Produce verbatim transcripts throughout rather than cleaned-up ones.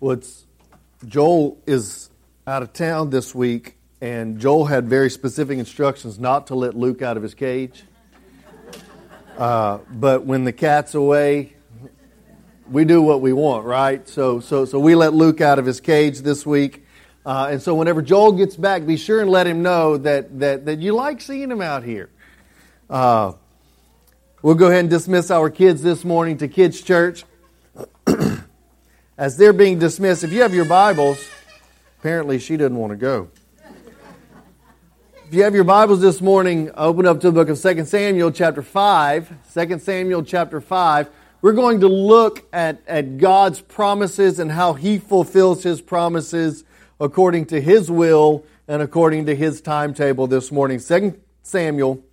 Well, it's, Joel is out of town this week, and Joel had very specific instructions not to let Luke out of his cage. Uh, but when the cat's away, we do what we want, right? So, so, so we let Luke out of his cage this week. Uh, and so whenever Joel gets back, be sure and let him know that that, that you like seeing him out here. Uh, we'll go ahead and dismiss our kids this morning to Kids Church. As they're being dismissed, if you have your Bibles, apparently she doesn't want to go. If you have your Bibles this morning, open up to the book of Second Samuel chapter five. Second Samuel chapter five. We're going to look at, at God's promises and how He fulfills His promises according to His will and according to His timetable this morning. Second Samuel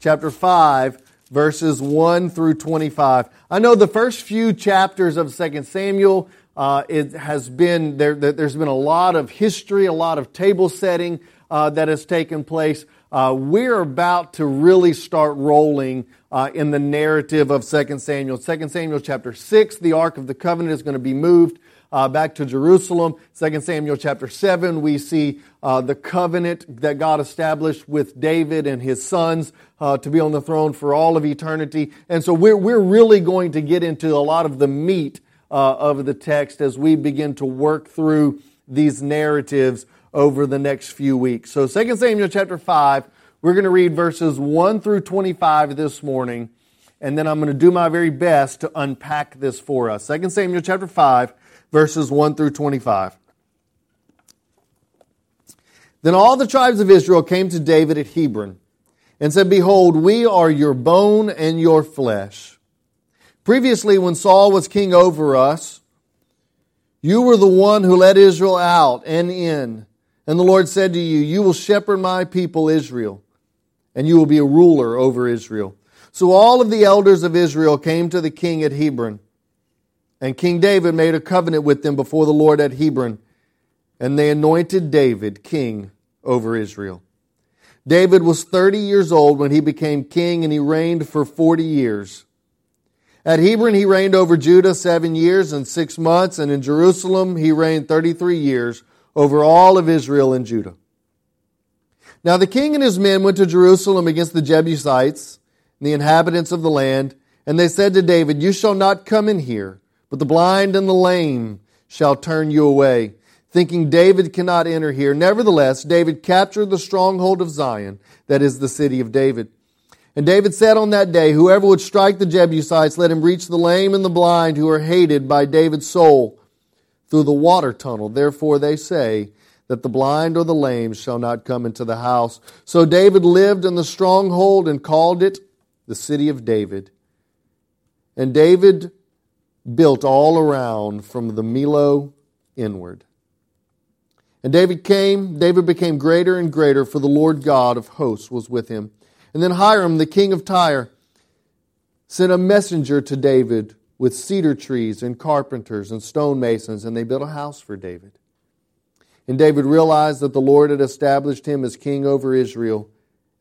chapter five, verses one through twenty-five. I know the first few chapters of Second Samuel, uh, it has been, there, there's been a lot of history, a lot of table setting uh, that has taken place. Uh, we're about to really start rolling uh, in the narrative of Second Samuel. Second Samuel chapter six, the Ark of the Covenant is going to be moved Uh, back to Jerusalem. Second Samuel chapter seven, we see uh, the covenant that God established with David and his sons uh, to be on the throne for all of eternity. And so we're, we're really going to get into a lot of the meat uh, of the text as we begin to work through these narratives over the next few weeks. So Second Samuel chapter five, we're going to read verses one through twenty-five this morning, and then I'm going to do my very best to unpack this for us. Second Samuel chapter five, verses one through twenty-five. Then all the tribes of Israel came to David at Hebron and said, "Behold, we are your bone and your flesh. Previously, when Saul was king over us, you were the one who led Israel out and in. And the Lord said to you, you will shepherd my people Israel, and you will be a ruler over Israel." So all of the elders of Israel came to the king at Hebron. And King David made a covenant with them before the Lord at Hebron, and they anointed David king over Israel. David was thirty years old when he became king, and he reigned for forty years. At Hebron he reigned over Judah seven years and six months, and in Jerusalem he reigned thirty-three years over all of Israel and Judah. Now the king and his men went to Jerusalem against the Jebusites, and the inhabitants of the land, and they said to David, "You shall not come in here, but the blind and the lame shall turn you away," thinking David cannot enter here. Nevertheless, David captured the stronghold of Zion, that is the city of David. And David said on that day, "Whoever would strike the Jebusites, let him reach the lame and the blind who are hated by David's soul through the water tunnel. Therefore they say that the blind or the lame shall not come into the house." So David lived in the stronghold and called it the city of David. And David built all around from the Millo inward. And David came, David became greater and greater, for the Lord God of hosts was with him. And then Hiram, the king of Tyre, sent a messenger to David with cedar trees and carpenters and stonemasons, and they built a house for David. And David realized that the Lord had established him as king over Israel,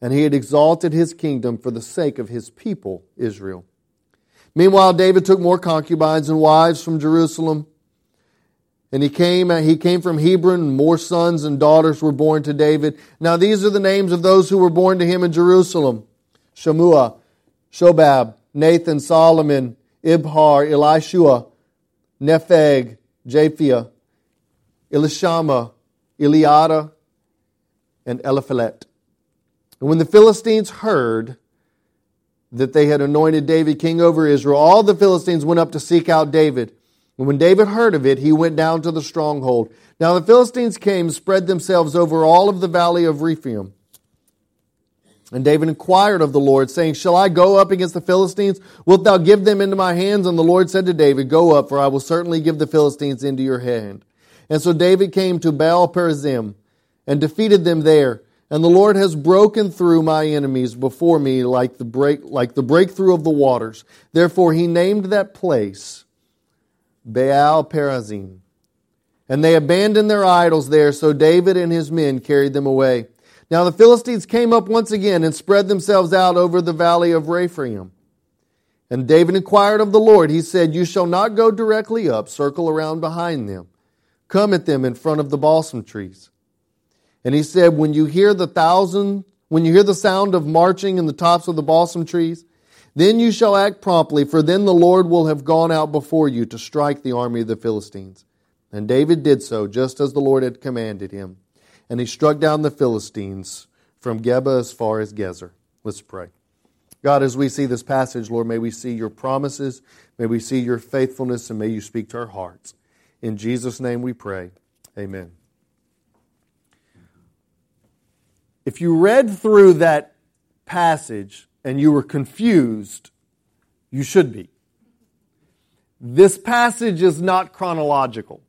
and he had exalted his kingdom for the sake of his people, Israel. Meanwhile, David took more concubines and wives from Jerusalem. And he came, he came from Hebron, more sons and daughters were born to David. Now these are the names of those who were born to him in Jerusalem: Shemua, Shobab, Nathan, Solomon, Ibhar, Elishua, Nepheg, Japhia, Elishamah, Eliada, and Eliphelet. And when the Philistines heard that they had anointed David king over Israel, all the Philistines went up to seek out David. And when David heard of it, he went down to the stronghold. Now the Philistines came, spread themselves over all of the valley of Rephaim. And David inquired of the Lord, saying, "Shall I go up against the Philistines? Wilt thou give them into my hands?" And the Lord said to David, "Go up, for I will certainly give the Philistines into your hand." And so David came to Baal-perazim and defeated them there. And the Lord has broken through my enemies before me like the break, like the breakthrough of the waters. Therefore he named that place Baal-perazim. And they abandoned their idols there, so David and his men carried them away. Now the Philistines came up once again and spread themselves out over the valley of Rephaim. And David inquired of the Lord. He said, "You shall not go directly up, circle around behind them. come at them in front of the balsam trees. And he said, when you hear the thousand, when you hear the sound of marching in the tops of the balsam trees, then you shall act promptly, for then the Lord will have gone out before you to strike the army of the Philistines. And David did so, just as the Lord had commanded him. And he struck down the Philistines from Geba as far as Gezer. Let's pray. God, as we see this passage, Lord, may we see your promises, may we see your faithfulness, and may you speak to our hearts. In Jesus' name we pray. Amen. If you read through that passage and you were confused, you should be. This passage is not chronological.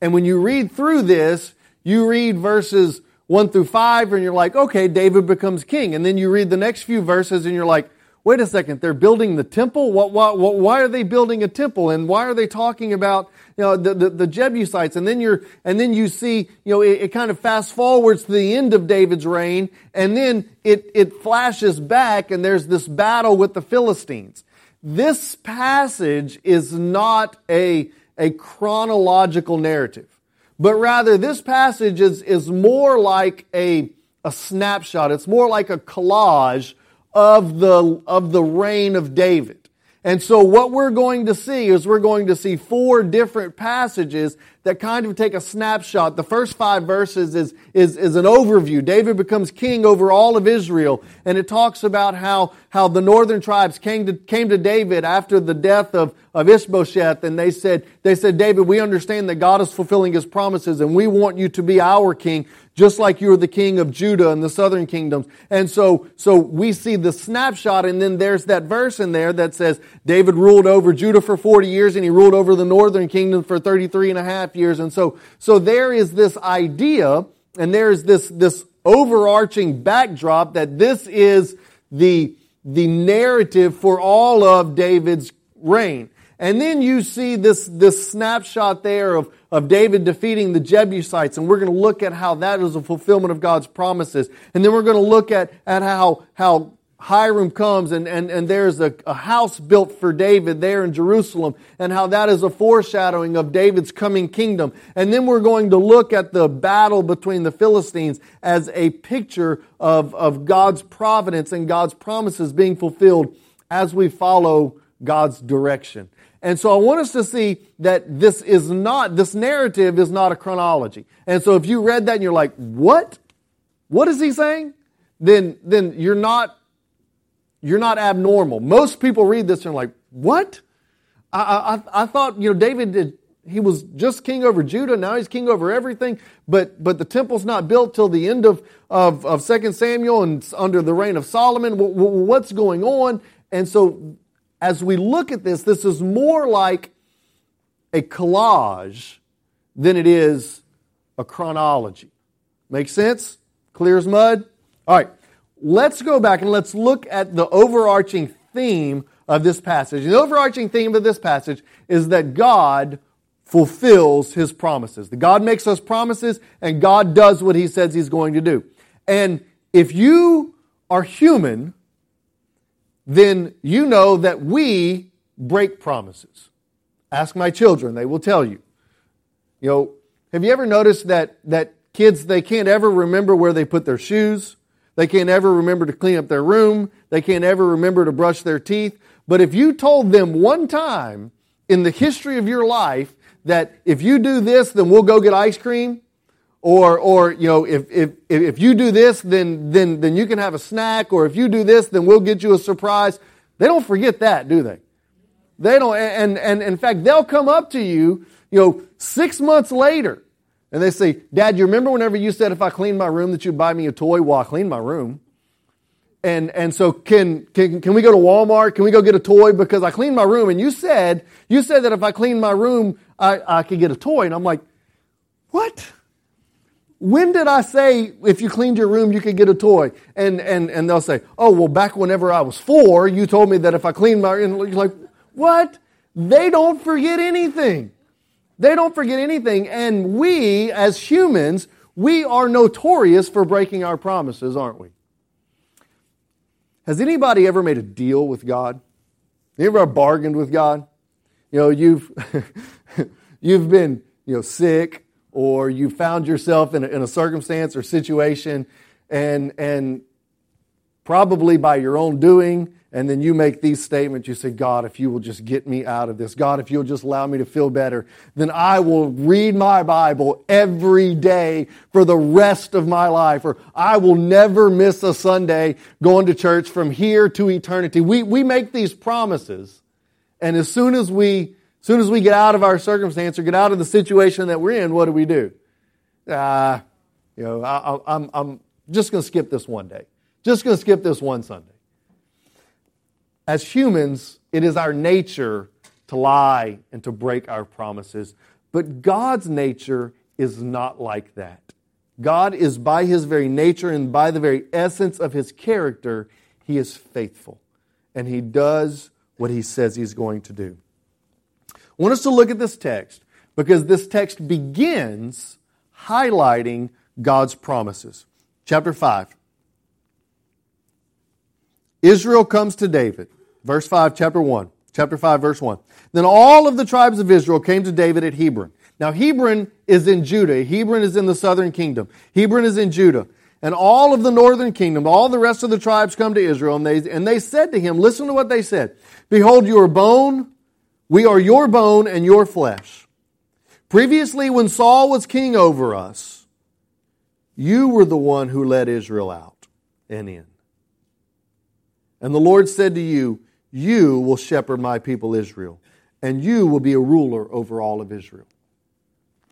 And when you read through this, you read verses one through five and you're like, okay, David becomes king. And then you read the next few verses and you're like, wait a second, they're building the temple? What, what, what, why are they building a temple? And why are they talking about, you know, the, the, the Jebusites? And then you're, and then you see, you know, it, it kind of fast forwards to the end of David's reign, and then it, it flashes back and there's this battle with the Philistines. This passage is not a, a chronological narrative, but rather this passage is, is more like a, a snapshot. It's more like a collage of the of the reign of David. And so what we're going to see is we're going to see four different passages that kind of take a snapshot. The first five verses is is is an overview. David becomes king over all of Israel, and it talks about how how the northern tribes came to came to David after the death of of Ishbosheth, and they said they said David, we understand that God is fulfilling his promises, and we want you to be our king, just like you are the king of Judah and the southern kingdoms. And so, so we see the snapshot, and then there's that verse in there that says, David ruled over Judah for forty years, and he ruled over the northern kingdom for thirty-three and a half years. And so, so there is this idea, and there is this, this overarching backdrop that this is the, the narrative for all of David's reign. And then you see this, this snapshot there of, of David defeating the Jebusites, and we're going to look at how that is a fulfillment of God's promises. And then we're going to look at, at how, how Hiram comes, and, and, and there's a, a house built for David there in Jerusalem, and how that is a foreshadowing of David's coming kingdom. And then we're going to look at the battle between the Philistines as a picture of, of God's providence and God's promises being fulfilled as we follow God's direction. And so I want us to see that this is not, this narrative is not a chronology. And so if you read that and you're like, what? What is he saying? Then, then you're not, you're not abnormal. Most people read this and are like, what? I, I, I thought, you know, David did, he was just king over Judah. Now he's king over everything. But, but the temple's not built till the end of, of, of Second Samuel and under the reign of Solomon. W- w- what's going on? And so, as we look at this, this is more like a collage than it is a chronology. Make sense? Clear as mud? All right, let's go back and let's look at the overarching theme of this passage. The overarching theme of this passage is that God fulfills His promises. That God makes us promises, and God does what He says He's going to do. And if you are human, then you know that we break promises. Ask my children, they will tell you. You know, have you ever noticed that, that kids, they can't ever remember where they put their shoes? They can't ever remember to clean up their room. They can't ever remember to brush their teeth. But if you told them one time in the history of your life that if you do this, then we'll go get ice cream, Or, or you know, if if if you do this, then then then you can have a snack. Or if you do this, then we'll get you a surprise. They don't forget that, do they? They don't. And and in fact, they'll come up to you, you know, six months later, and they say, "Dad, you remember whenever you said if I clean my room that you'd buy me a toy? Well, I clean my room. And and so can can can we go to Walmart? Can we go get a toy? Because I cleaned my room, and you said you said that if I cleaned my room, I I could get a toy. And I'm like, what? When did I say if you cleaned your room you could get a toy?" And and and they'll say, "Oh, well, back whenever I was four, you told me that if I cleaned my room." You're like, what? They don't forget anything. They don't forget anything. And we, as humans, we are notorious for breaking our promises, aren't we? Has anybody ever made a deal with God? You ever bargained with God? You know, you've you've been, you know, sick. or you found yourself in a, in a circumstance or situation, and and probably by your own doing, and then you make these statements. You say, God, if you will just get me out of this. God, if you'll just allow me to feel better, then I will read my Bible every day for the rest of my life. Or I will never miss a Sunday going to church from here to eternity. We we make these promises. And as soon as we as soon as we get out of our circumstance or get out of the situation that we're in, what do we do? Uh, you know, I, I, I'm, I'm just going to skip this one day. Just going to skip this one Sunday. As humans, it is our nature to lie and to break our promises. But God's nature is not like that. God is, by His very nature and by the very essence of His character, He is faithful. And He does what He says He's going to do. I want us to look at this text, because this text begins highlighting God's promises. Chapter five. Israel comes to David. Verse five, chapter one. Chapter five, verse one. Then all of the tribes of Israel came to David at Hebron. Now Hebron is in Judah. Hebron is in the southern kingdom. Hebron is in Judah. And all of the northern kingdom, all the rest of the tribes come to Israel. And they, and they said to him, listen to what they said. Behold, your bone, we are your bone and your flesh. Previously, when Saul was king over us, you were the one who led Israel out and in. And the Lord said to you, you will shepherd my people Israel, and you will be a ruler over all of Israel.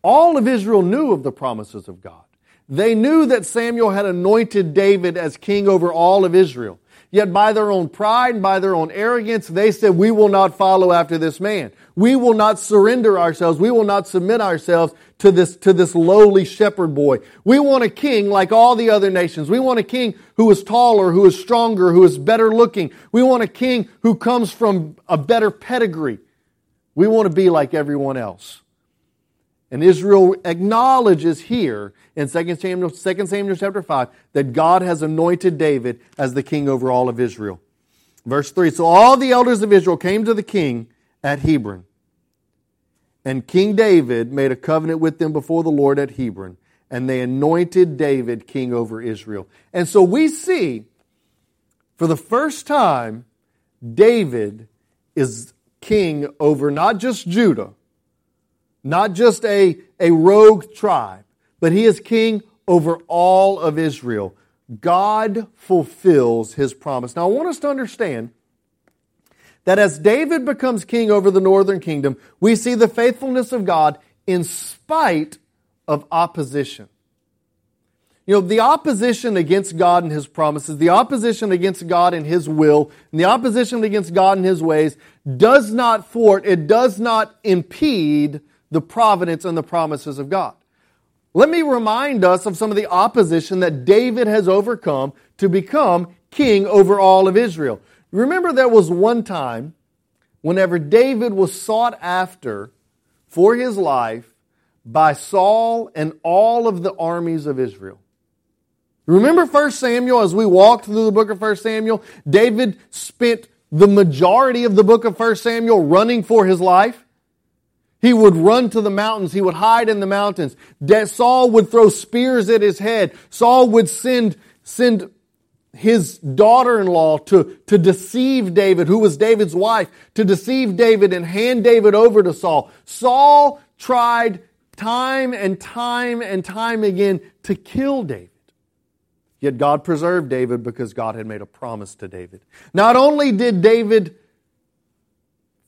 All of Israel knew of the promises of God. They knew that Samuel had anointed David as king over all of Israel. Yet by their own pride and by their own arrogance, they said, we will not follow after this man. We will not surrender ourselves. We will not submit ourselves to this, to this lowly shepherd boy. We want a king like all the other nations. We want a king who is taller, who is stronger, who is better looking. We want a king who comes from a better pedigree. We want to be like everyone else. And Israel acknowledges here in Second Samuel, Second Samuel chapter five that God has anointed David as the king over all of Israel. Verse three, so all the elders of Israel came to the king at Hebron. And King David made a covenant with them before the Lord at Hebron. And they anointed David king over Israel. And so we see, for the first time, David is king over not just Judah, not just a, a rogue tribe, but he is king over all of Israel. God fulfills his promise. Now I want us to understand that as David becomes king over the northern kingdom, we see the faithfulness of God in spite of opposition. You know, the opposition against God and His promises, the opposition against God and His will, and the opposition against God and His ways does not thwart, it does not impede the providence and the promises of God. Let me remind us of some of the opposition that David has overcome to become king over all of Israel. Remember, there was one time whenever David was sought after for his life by Saul and all of the armies of Israel. Remember First Samuel, as we walked through the book of First Samuel, David spent the majority of the book of First Samuel running for his life. He would run to the mountains. He would hide in the mountains. Saul would throw spears at his head. Saul would send, send his daughter-in-law to, to deceive David, who was David's wife, to deceive David and hand David over to Saul. Saul tried time and time and time again to kill David. Yet God preserved David because God had made a promise to David. Not only did David...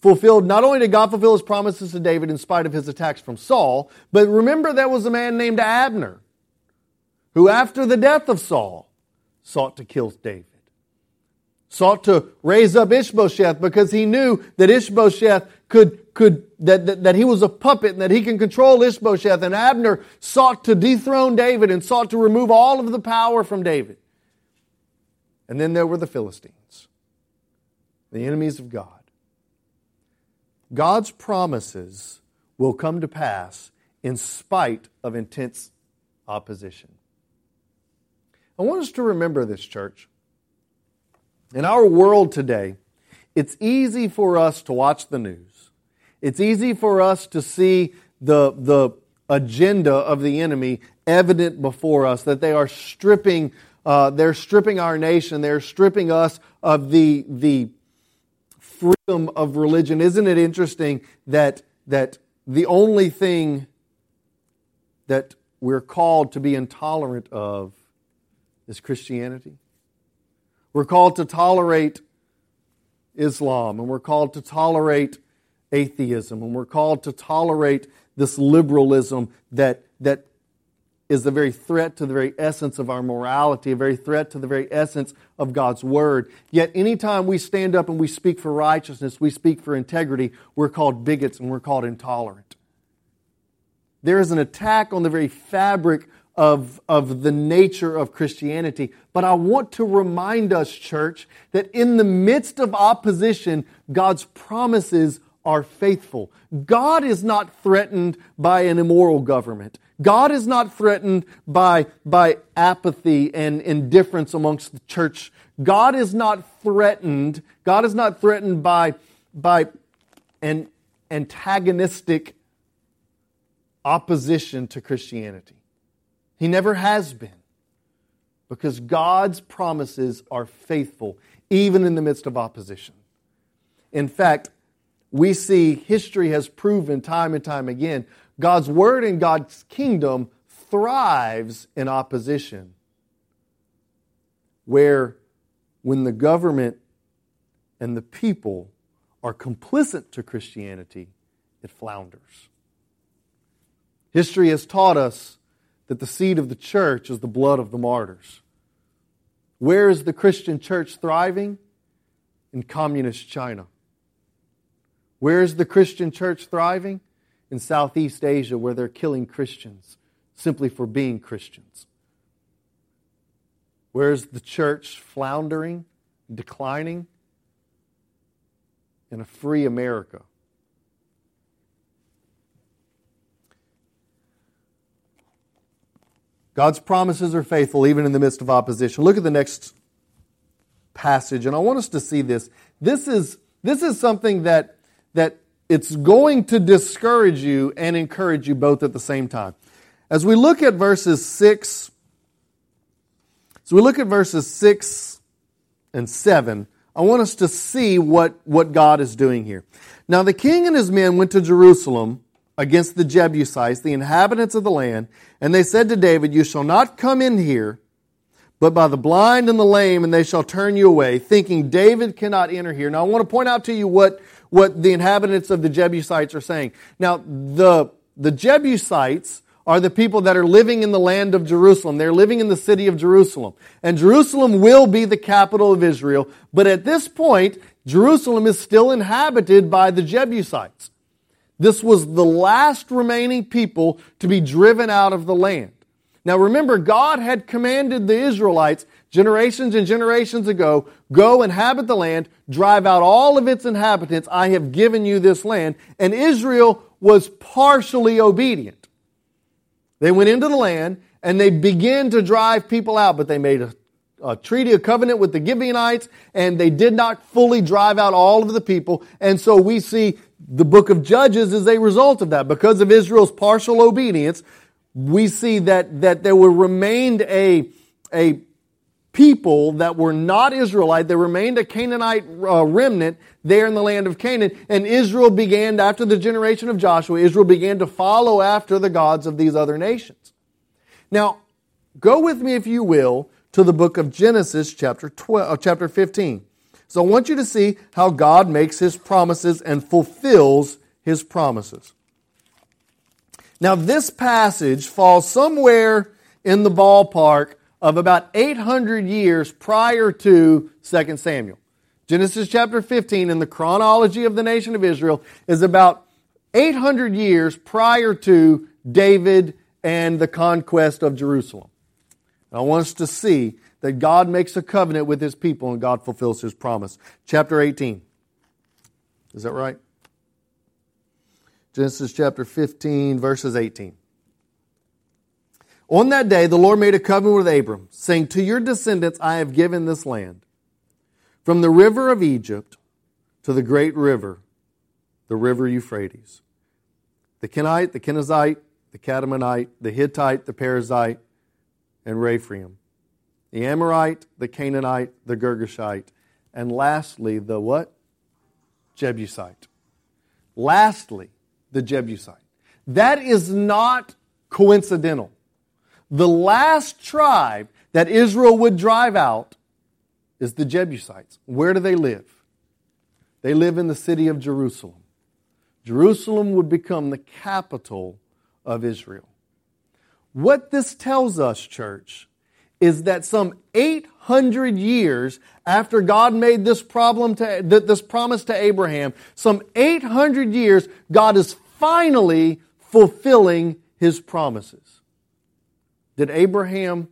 fulfilled, not only did God fulfill His promises to David in spite of his attacks from Saul, but remember there was a man named Abner, who after the death of Saul, sought to kill David. Sought to raise up Ishbosheth because he knew that Ishbosheth could, could that, that, that he was a puppet and that he can control Ishbosheth. And Abner sought to dethrone David and sought to remove all of the power from David. And then there were the Philistines, the enemies of God. God's promises will come to pass in spite of intense opposition. I want us to remember this, church. In our world today, it's easy for us to watch the news. It's easy for us to see the, the agenda of the enemy evident before us, that they are stripping, uh, they're stripping our nation, they're stripping us of the the freedom of religion. Isn't it interesting that that the only thing that we're called to be intolerant of is Christianity? We're called to tolerate Islam, and we're called to tolerate atheism, and we're called to tolerate this liberalism that that is the very threat to the very essence of our morality, a very threat to the very essence of God's Word. Yet anytime we stand up and we speak for righteousness, we speak for integrity, we're called bigots and we're called intolerant. There is an attack on the very fabric of, of the nature of Christianity. But I want to remind us, church, that in the midst of opposition, God's promises are faithful. God is not threatened by an immoral government. God is not threatened by, by apathy and indifference amongst the church. God is not threatened. God is not threatened by, by an antagonistic opposition to Christianity. He never has been, because God's promises are faithful, even in the midst of opposition. In fact, we see history has proven time and time again, God's Word and God's kingdom thrives in opposition, where when the government and the people are complicit to Christianity, it flounders. History has taught us that the seed of the church is the blood of the martyrs. Where is the Christian church thriving? In communist China. Where is the Christian church thriving? In Southeast Asia, where they're killing Christians simply for being Christians. Where is the church floundering, declining? In a free America. God's promises are faithful even in the midst of opposition. Look at the next passage, and I want us to see this. This is This is something that, that it's going to discourage you and encourage you both at the same time. As we look at verses six, so we look at verses six and seven, I want us to see what, what God is doing here. Now the king and his men went to Jerusalem against the Jebusites, the inhabitants of the land, and they said to David, "You shall not come in here, but by the blind and the lame, and they shall turn you away," thinking David cannot enter here. Now I want to point out to you what, what the inhabitants of the Jebusites are saying. Now the, the Jebusites are the people that are living in the land of Jerusalem. They're living in the city of Jerusalem. And Jerusalem will be the capital of Israel. But at this point, Jerusalem is still inhabited by the Jebusites. This was the last remaining people to be driven out of the land. Now remember, God had commanded the Israelites generations and generations ago, "Go inhabit the land, drive out all of its inhabitants, I have given you this land." And Israel was partially obedient. They went into the land and they began to drive people out, but they made a, a treaty, a covenant with the Gibeonites, and they did not fully drive out all of the people. And so we see the book of Judges is a result of that. Because of Israel's partial obedience, we see that, that there were remained a, a people that were not Israelite. There remained a Canaanite uh, remnant there in the land of Canaan. And Israel began, after the generation of Joshua, Israel began to follow after the gods of these other nations. Now, go with me, if you will, to the book of Genesis, chapter twelve, uh, chapter fifteen. So I want you to see how God makes His promises and fulfills His promises. Now, this passage falls somewhere in the ballpark of about eight hundred years prior to Second Samuel. Genesis chapter fifteen, in the chronology of the nation of Israel, is about eight hundred years prior to David and the conquest of Jerusalem. And I want us to see that God makes a covenant with His people and God fulfills His promise. Chapter eighteen. Is that right? Genesis chapter fifteen, verses eighteen. "On that day the Lord made a covenant with Abram, saying, 'To your descendants I have given this land, from the river of Egypt to the great river, the river Euphrates, the Kenite, the Kenizzite, the Canaanite, the Hittite, the Perizzite, and Rephaim. The Amorite, the Canaanite, the Girgashite, and lastly, the what? Jebusite. Lastly, the Jebusite. That is not coincidental. The last tribe that Israel would drive out is the Jebusites. Where do they live? They live in the city of Jerusalem. Jerusalem would become the capital of Israel. What this tells us, church, is that some eight hundred years after God made this problem to, this promise to Abraham, some eight hundred years, God is finally fulfilling His promises. Did Abraham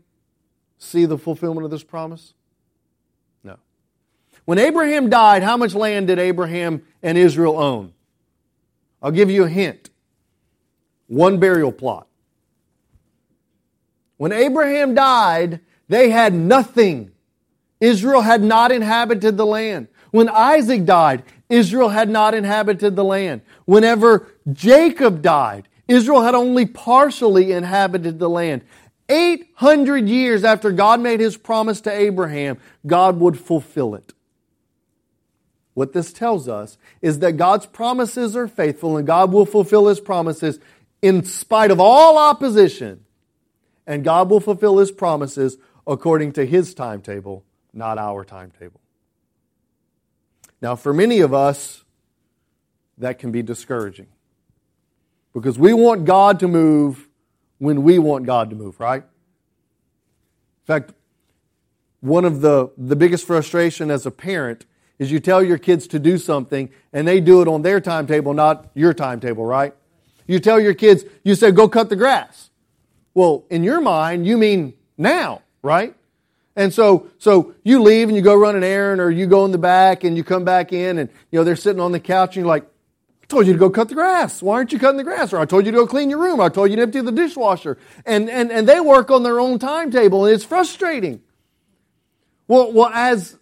see the fulfillment of this promise? No. When Abraham died, how much land did Abraham and Israel own? I'll give you a hint. One burial plot. When Abraham died, they had nothing. Israel had not inhabited the land. When Isaac died, Israel had not inhabited the land. Whenever Jacob died, Israel had only partially inhabited the land. eight hundred years after God made His promise to Abraham, God would fulfill it. What this tells us is that God's promises are faithful and God will fulfill His promises in spite of all opposition. And God will fulfill His promises according to His timetable, not our timetable. Now, for many of us, that can be discouraging. Because we want God to move when we want God to move, right? In fact, one of the, the biggest frustration as a parent is you tell your kids to do something and they do it on their timetable, not your timetable, right? You tell your kids, you say, go cut the grass. Well, in your mind, you mean now, right? And so so you leave and you go run an errand or you go in the back and you come back in and you know they're sitting on the couch and you're like, I told you to go cut the grass. Why aren't you cutting the grass? Or I told you to go clean your room. Or I told you to empty the dishwasher. And and and they work on their own timetable and it's frustrating. Well, well as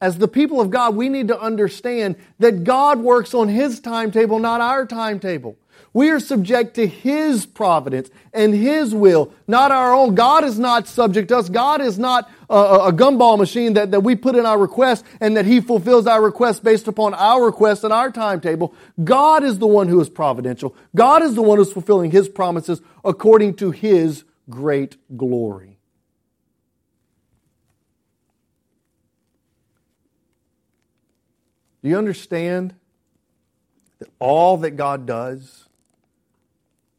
as the people of God, we need to understand that God works on His timetable, not our timetable. We are subject to His providence and His will, not our own. God is not subject to us. God is not a, a gumball machine that, that we put in our request and that He fulfills our request based upon our request and our timetable. God is the one who is providential. God is the one who is fulfilling His promises according to His great glory. Do you understand that all that God does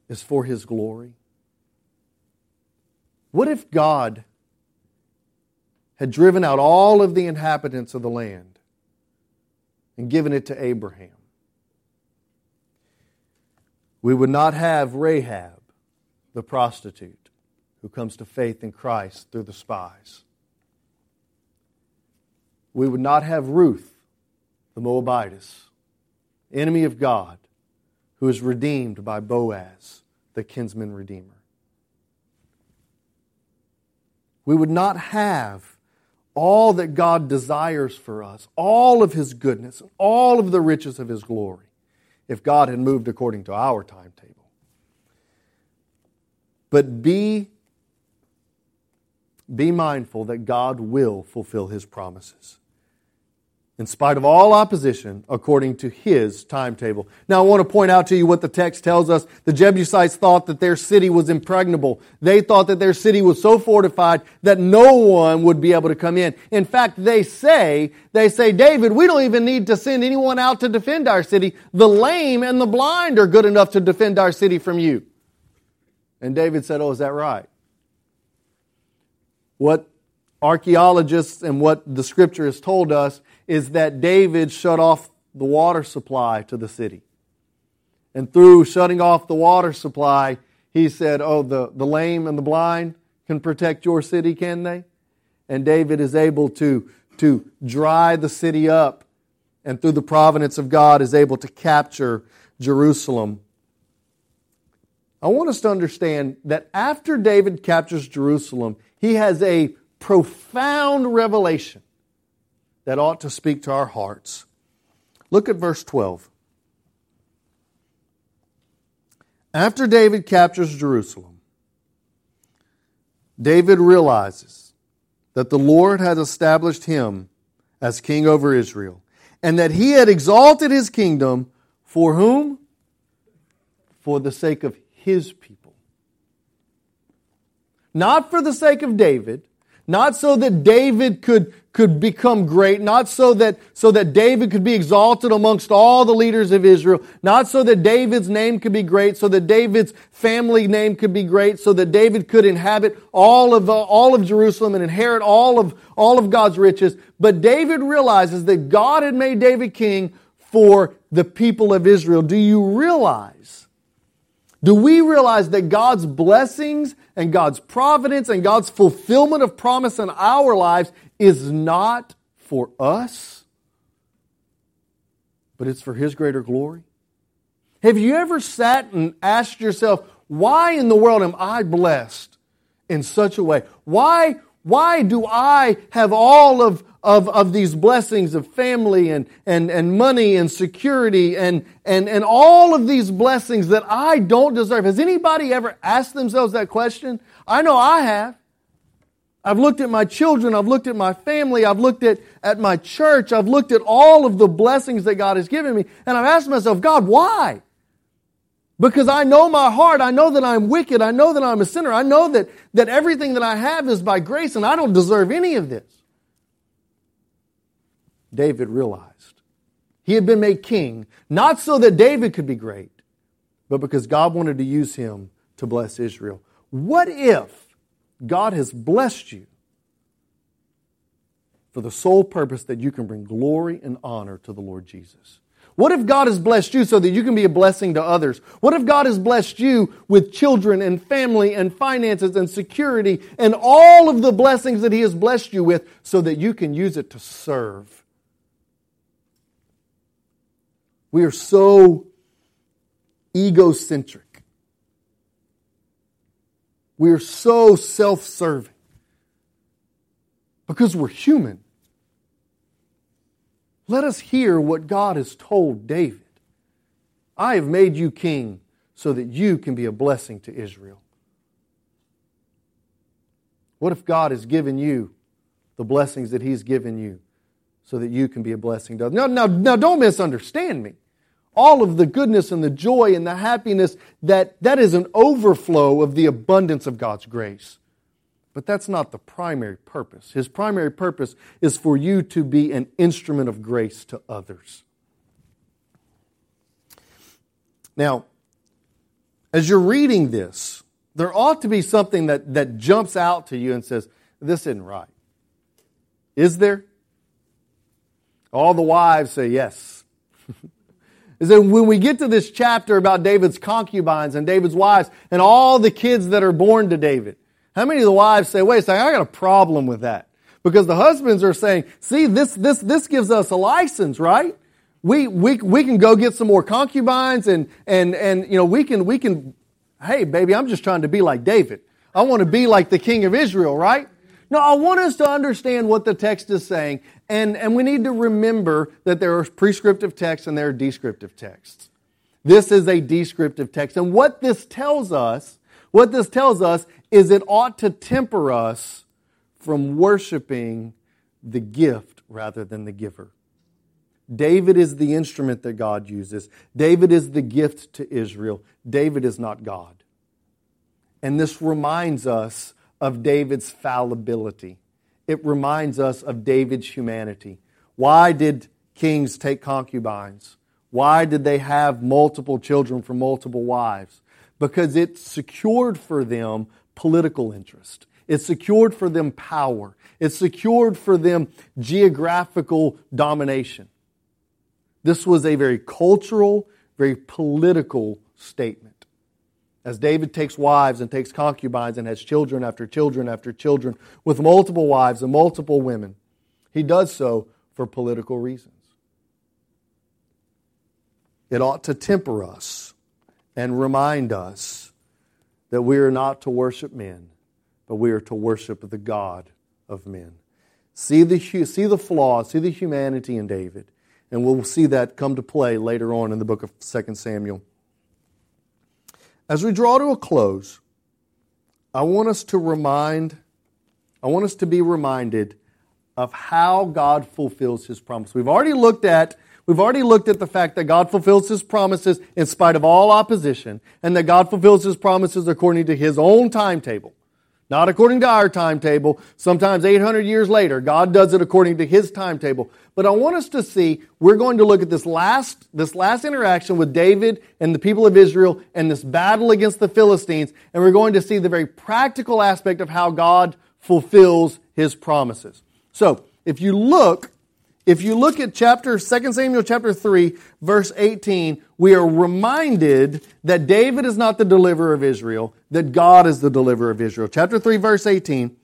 is for His glory? What if God had driven out all of the inhabitants of the land and given it to Abraham? We would not have Rahab, the prostitute, who comes to faith in Christ through the spies. We would not have Ruth, the Moabitess, enemy of God, who is redeemed by Boaz, the kinsman redeemer. We would not have all that God desires for us, all of His goodness, and all of the riches of His glory, if God had moved according to our timetable. But be, be mindful that God will fulfill His promises, in spite of all opposition, according to His timetable. Now, I want to point out to you what the text tells us. The Jebusites thought that their city was impregnable. They thought that their city was so fortified that no one would be able to come in. In fact, they say, they say, David, we don't even need to send anyone out to defend our city. The lame and the blind are good enough to defend our city from you. And David said, oh, is that right? What archaeologists and what the Scripture has told us is that David shut off the water supply to the city. And through shutting off the water supply, he said, oh, the, the lame and the blind can protect your city, can they? And David is able to, to dry the city up and through the providence of God is able to capture Jerusalem. I want us to understand that after David captures Jerusalem, he has a profound revelation that ought to speak to our hearts. Look at verse twelve. After David captures Jerusalem, David realizes that the Lord had established him as king over Israel, and that he had exalted his kingdom for whom? For the sake of his people. Not for the sake of David, not so that David could, could become great, not so that, so that David could be exalted amongst all the leaders of Israel, not so that David's name could be great, so that David's family name could be great, so that David could inhabit all of, uh, all of Jerusalem and inherit all of, all of God's riches. But David realizes that God had made David king for the people of Israel. Do you realize? Do we realize that God's blessings and God's providence and God's fulfillment of promise in our lives is not for us, but it's for His greater glory? Have you ever sat and asked yourself, why in the world am I blessed in such a way? Why, why do I have all of Of, of these blessings of family and, and, and money and security and, and, and all of these blessings that I don't deserve? Has anybody ever asked themselves that question? I know I have. I've looked at my children. I've looked at my family. I've looked at, at my church. I've looked at all of the blessings that God has given me. And I've asked myself, God, why? Because I know my heart. I know that I'm wicked. I know that I'm a sinner. I know that, that everything that I have is by grace and I don't deserve any of this. David realized he had been made king, not so that David could be great, but because God wanted to use him to bless Israel. What if God has blessed you for the sole purpose that you can bring glory and honor to the Lord Jesus? What if God has blessed you so that you can be a blessing to others? What if God has blessed you with children and family and finances and security and all of the blessings that He has blessed you with so that you can use it to serve? We are so egocentric. We are so self-serving because we're human. Let us hear what God has told David. I have made you king so that you can be a blessing to Israel. What if God has given you the blessings that He's given you so that you can be a blessing to others? Now, now, now don't misunderstand me. All of the goodness and the joy and the happiness, that, that is an overflow of the abundance of God's grace. But that's not the primary purpose. His primary purpose is for you to be an instrument of grace to others. Now, as you're reading this, there ought to be something that, that jumps out to you and says, this isn't right. Is there? All the wives say yes. Is that when we get to this chapter about David's concubines and David's wives and all the kids that are born to David, how many of the wives say, wait a second, I got a problem with that? Because the husbands are saying, see, this this this gives us a license, right? We we we can go get some more concubines and and and you know we can we can hey baby, I'm just trying to be like David. I want to be like the king of Israel, right? No, I want us to understand what the text is saying, and, and we need to remember that there are prescriptive texts and there are descriptive texts. This is a descriptive text. And what this tells us, what this tells us is it ought to temper us from worshiping the gift rather than the giver. David is the instrument that God uses. David is the gift to Israel. David is not God. And this reminds us of David's fallibility. It reminds us of David's humanity. Why did kings take concubines? Why did they have multiple children from multiple wives? Because it secured for them political interest. It secured for them power. It secured for them geographical domination. This was a very cultural, very political statement. As David takes wives and takes concubines and has children after children after children with multiple wives and multiple women, he does so for political reasons. It ought to temper us and remind us that we are not to worship men, but we are to worship the God of men. See the, see the flaws, see the humanity in David, and we'll see that come to play later on in the book of Second Samuel. As we draw to a close, I want us to remind, I want us to be reminded of how God fulfills His promise. We've already looked at, we've already looked at the fact that God fulfills His promises in spite of all opposition, and that God fulfills His promises according to His own timetable, not according to our timetable. Sometimes eight hundred years later, God does it according to His timetable. But I want us to see, we're going to look at this last, this last interaction with David and the people of Israel and this battle against the Philistines, and we're going to see the very practical aspect of how God fulfills His promises. So, if you look, if you look at chapter Second Samuel chapter three, verse eighteen, we are reminded that David is not the deliverer of Israel, that God is the deliverer of Israel. Chapter three, verse eighteen.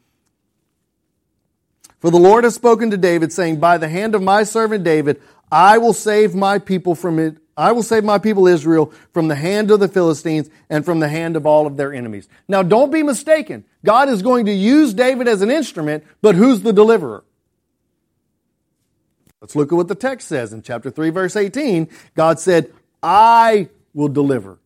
For the Lord has spoken to David, saying, by the hand of my servant David, I will save my people from it. I will save my people Israel from the hand of the Philistines and from the hand of all of their enemies. Now, don't be mistaken. God is going to use David as an instrument, but who's the deliverer? Let's look at what the text says in chapter three, verse eighteen. God said, I will deliver.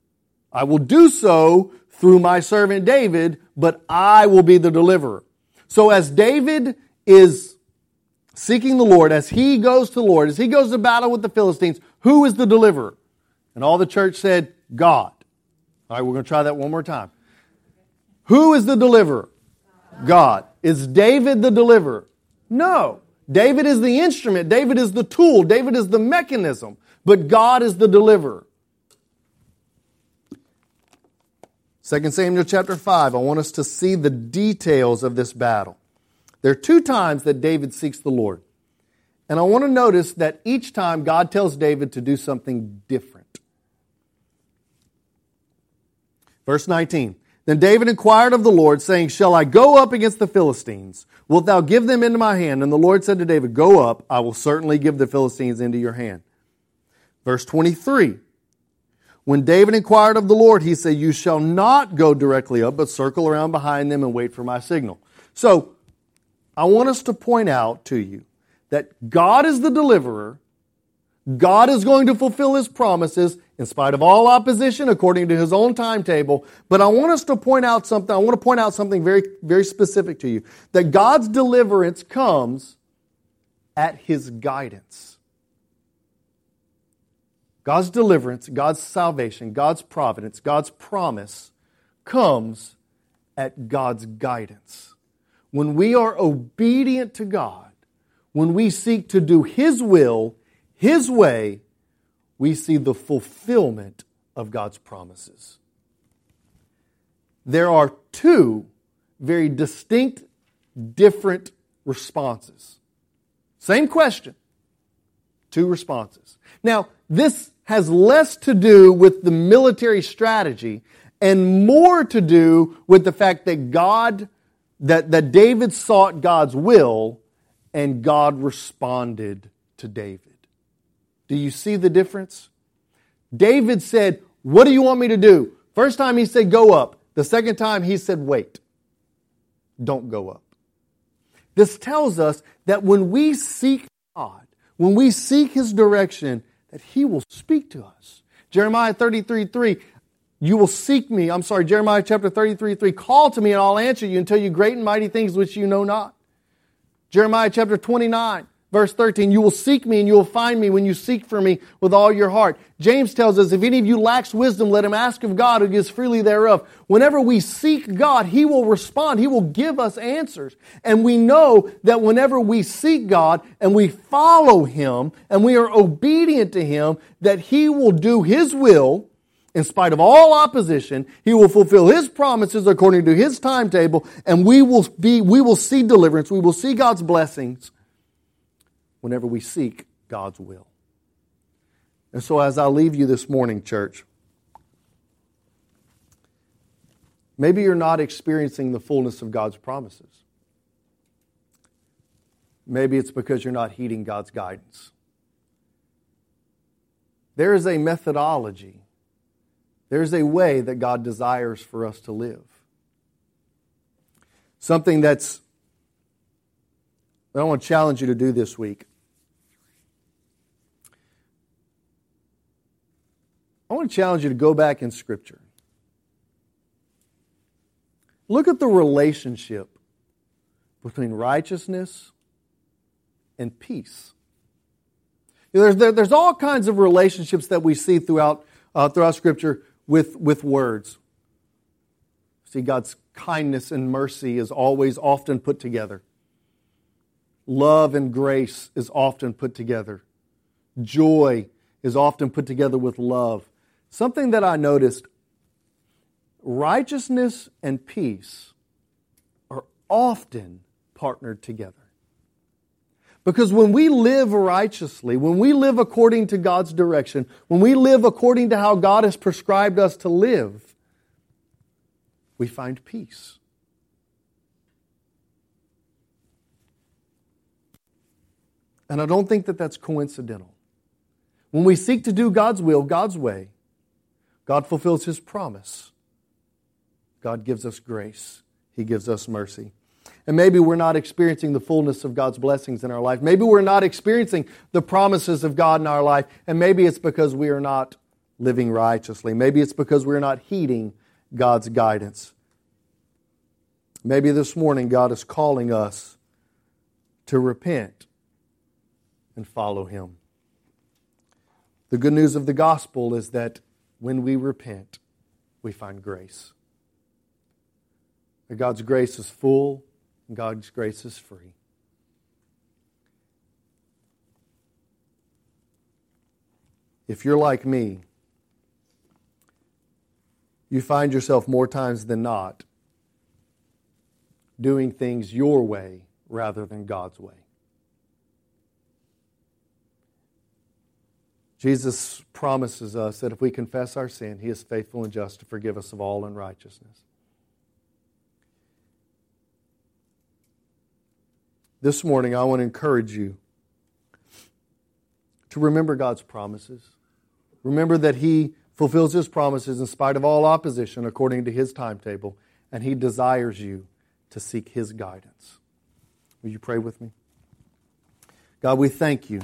I will do so through my servant David, but I will be the deliverer. So as David is seeking the Lord, as he goes to the Lord, as he goes to battle with the Philistines, who is the deliverer? And all the church said, God. All right, we're going to try that one more time. Who is the deliverer? God. Is David the deliverer? No. David is the instrument. David is the tool. David is the mechanism. But God is the deliverer. Second Samuel chapter five, I want us to see the details of this battle. There are two times that David seeks the Lord. And I want to notice that each time God tells David to do something different. Verse nineteen. Then David inquired of the Lord, saying, shall I go up against the Philistines? Wilt thou give them into my hand? And the Lord said to David, go up, I will certainly give the Philistines into your hand. Verse twenty-three. When David inquired of the Lord, he said, you shall not go directly up, but circle around behind them and wait for my signal. So, I want us to point out to you that God is the deliverer. God is going to fulfill His promises in spite of all opposition according to His own timetable. But I want us to point out something. I want to point out something very, very specific to you. That God's deliverance comes at His guidance. God's deliverance, God's salvation, God's providence, God's promise comes at God's guidance. When we are obedient to God, when we seek to do His will, His way, we see the fulfillment of God's promises. There are two very distinct, different responses. Same question, two responses. Now, this has less to do with the military strategy and more to do with the fact that God, that, that David sought God's will, and God responded to David. Do you see the difference? David said, what do you want me to do? First time he said, go up. The second time he said, wait. Don't go up. This tells us that when we seek God, when we seek His direction, that He will speak to us. Jeremiah thirty-three three, you will seek me. I'm sorry, Jeremiah chapter thirty-three three, call to me and I'll answer you and tell you great and mighty things which you know not. Jeremiah chapter twenty-nine, verse thirteen, you will seek me and you will find me when you seek for me with all your heart. James tells us, if any of you lacks wisdom, let him ask of God who gives freely thereof. Whenever we seek God, He will respond. He will give us answers. And we know that whenever we seek God and we follow Him and we are obedient to Him, that He will do His will in spite of all opposition. He will fulfill His promises according to His timetable, and we will be, we will see deliverance. We will see God's blessings whenever we seek God's will. And so as I leave you this morning, church, maybe you're not experiencing the fullness of God's promises. Maybe it's because you're not heeding God's guidance. There is a methodology. There's a way that God desires for us to live. Something that's, I want to challenge you to do this week. I want to challenge you to go back in Scripture. Look at the relationship between righteousness and peace. You know, there's, there, there's all kinds of relationships that we see throughout uh, throughout Scripture with, with words. See, God's kindness and mercy is always often put together. Love and grace is often put together. Joy is often put together with love. Something that I noticed, righteousness and peace are often partnered together. Because when we live righteously, when we live according to God's direction, when we live according to how God has prescribed us to live, we find peace. And I don't think that that's coincidental. When we seek to do God's will, God's way, God fulfills His promise. God gives us grace. He gives us mercy. And maybe we're not experiencing the fullness of God's blessings in our life. Maybe we're not experiencing the promises of God in our life. And maybe it's because we are not living righteously. Maybe it's because we're not heeding God's guidance. Maybe this morning God is calling us to repent and follow Him. The good news of the gospel is that when we repent, we find grace. God's grace is full, and God's grace is free. If you're like me, you find yourself more times than not doing things your way rather than God's way. Jesus promises us that if we confess our sin, He is faithful and just to forgive us of all unrighteousness. This morning, I want to encourage you to remember God's promises. Remember that He fulfills His promises in spite of all opposition according to His timetable, and He desires you to seek His guidance. Will you pray with me? God, we thank You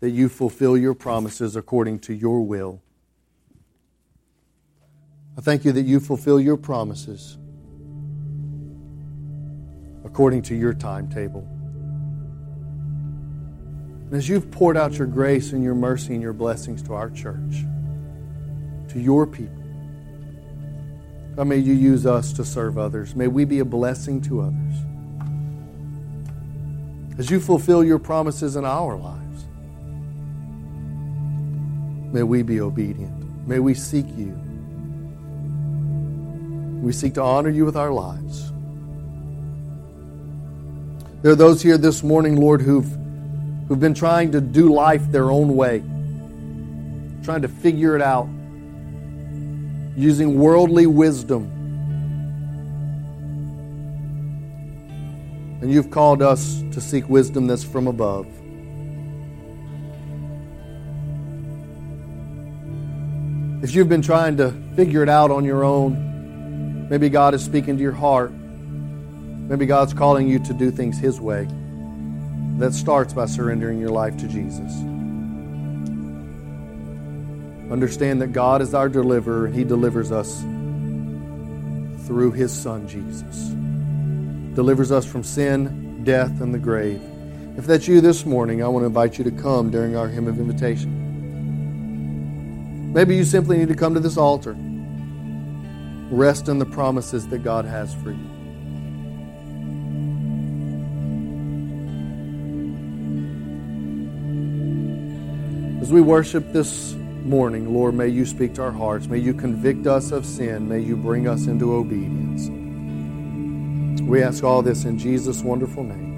that You fulfill Your promises according to Your will. I thank You that You fulfill Your promises according to Your timetable. And as You've poured out Your grace and Your mercy and Your blessings to our church, to Your people, God, may You use us to serve others. May we be a blessing to others. As You fulfill Your promises in our lives, may we be obedient. May we seek You. We seek to honor You with our lives. There are those here this morning, Lord, who've, who've been trying to do life their own way, trying to figure it out, using worldly wisdom. And You've called us to seek wisdom that's from above. If you've been trying to figure it out on your own, maybe God is speaking to your heart. Maybe God's calling you to do things His way. That starts by surrendering your life to Jesus. Understand that God is our deliverer, and He delivers us through His Son, Jesus. Delivers us from sin, death, and the grave. If that's you this morning, I want to invite you to come during our hymn of invitation. Maybe you simply need to come to this altar. Rest in the promises that God has for you. As we worship this morning, Lord, may You speak to our hearts. May You convict us of sin. May You bring us into obedience. We ask all this in Jesus' wonderful name.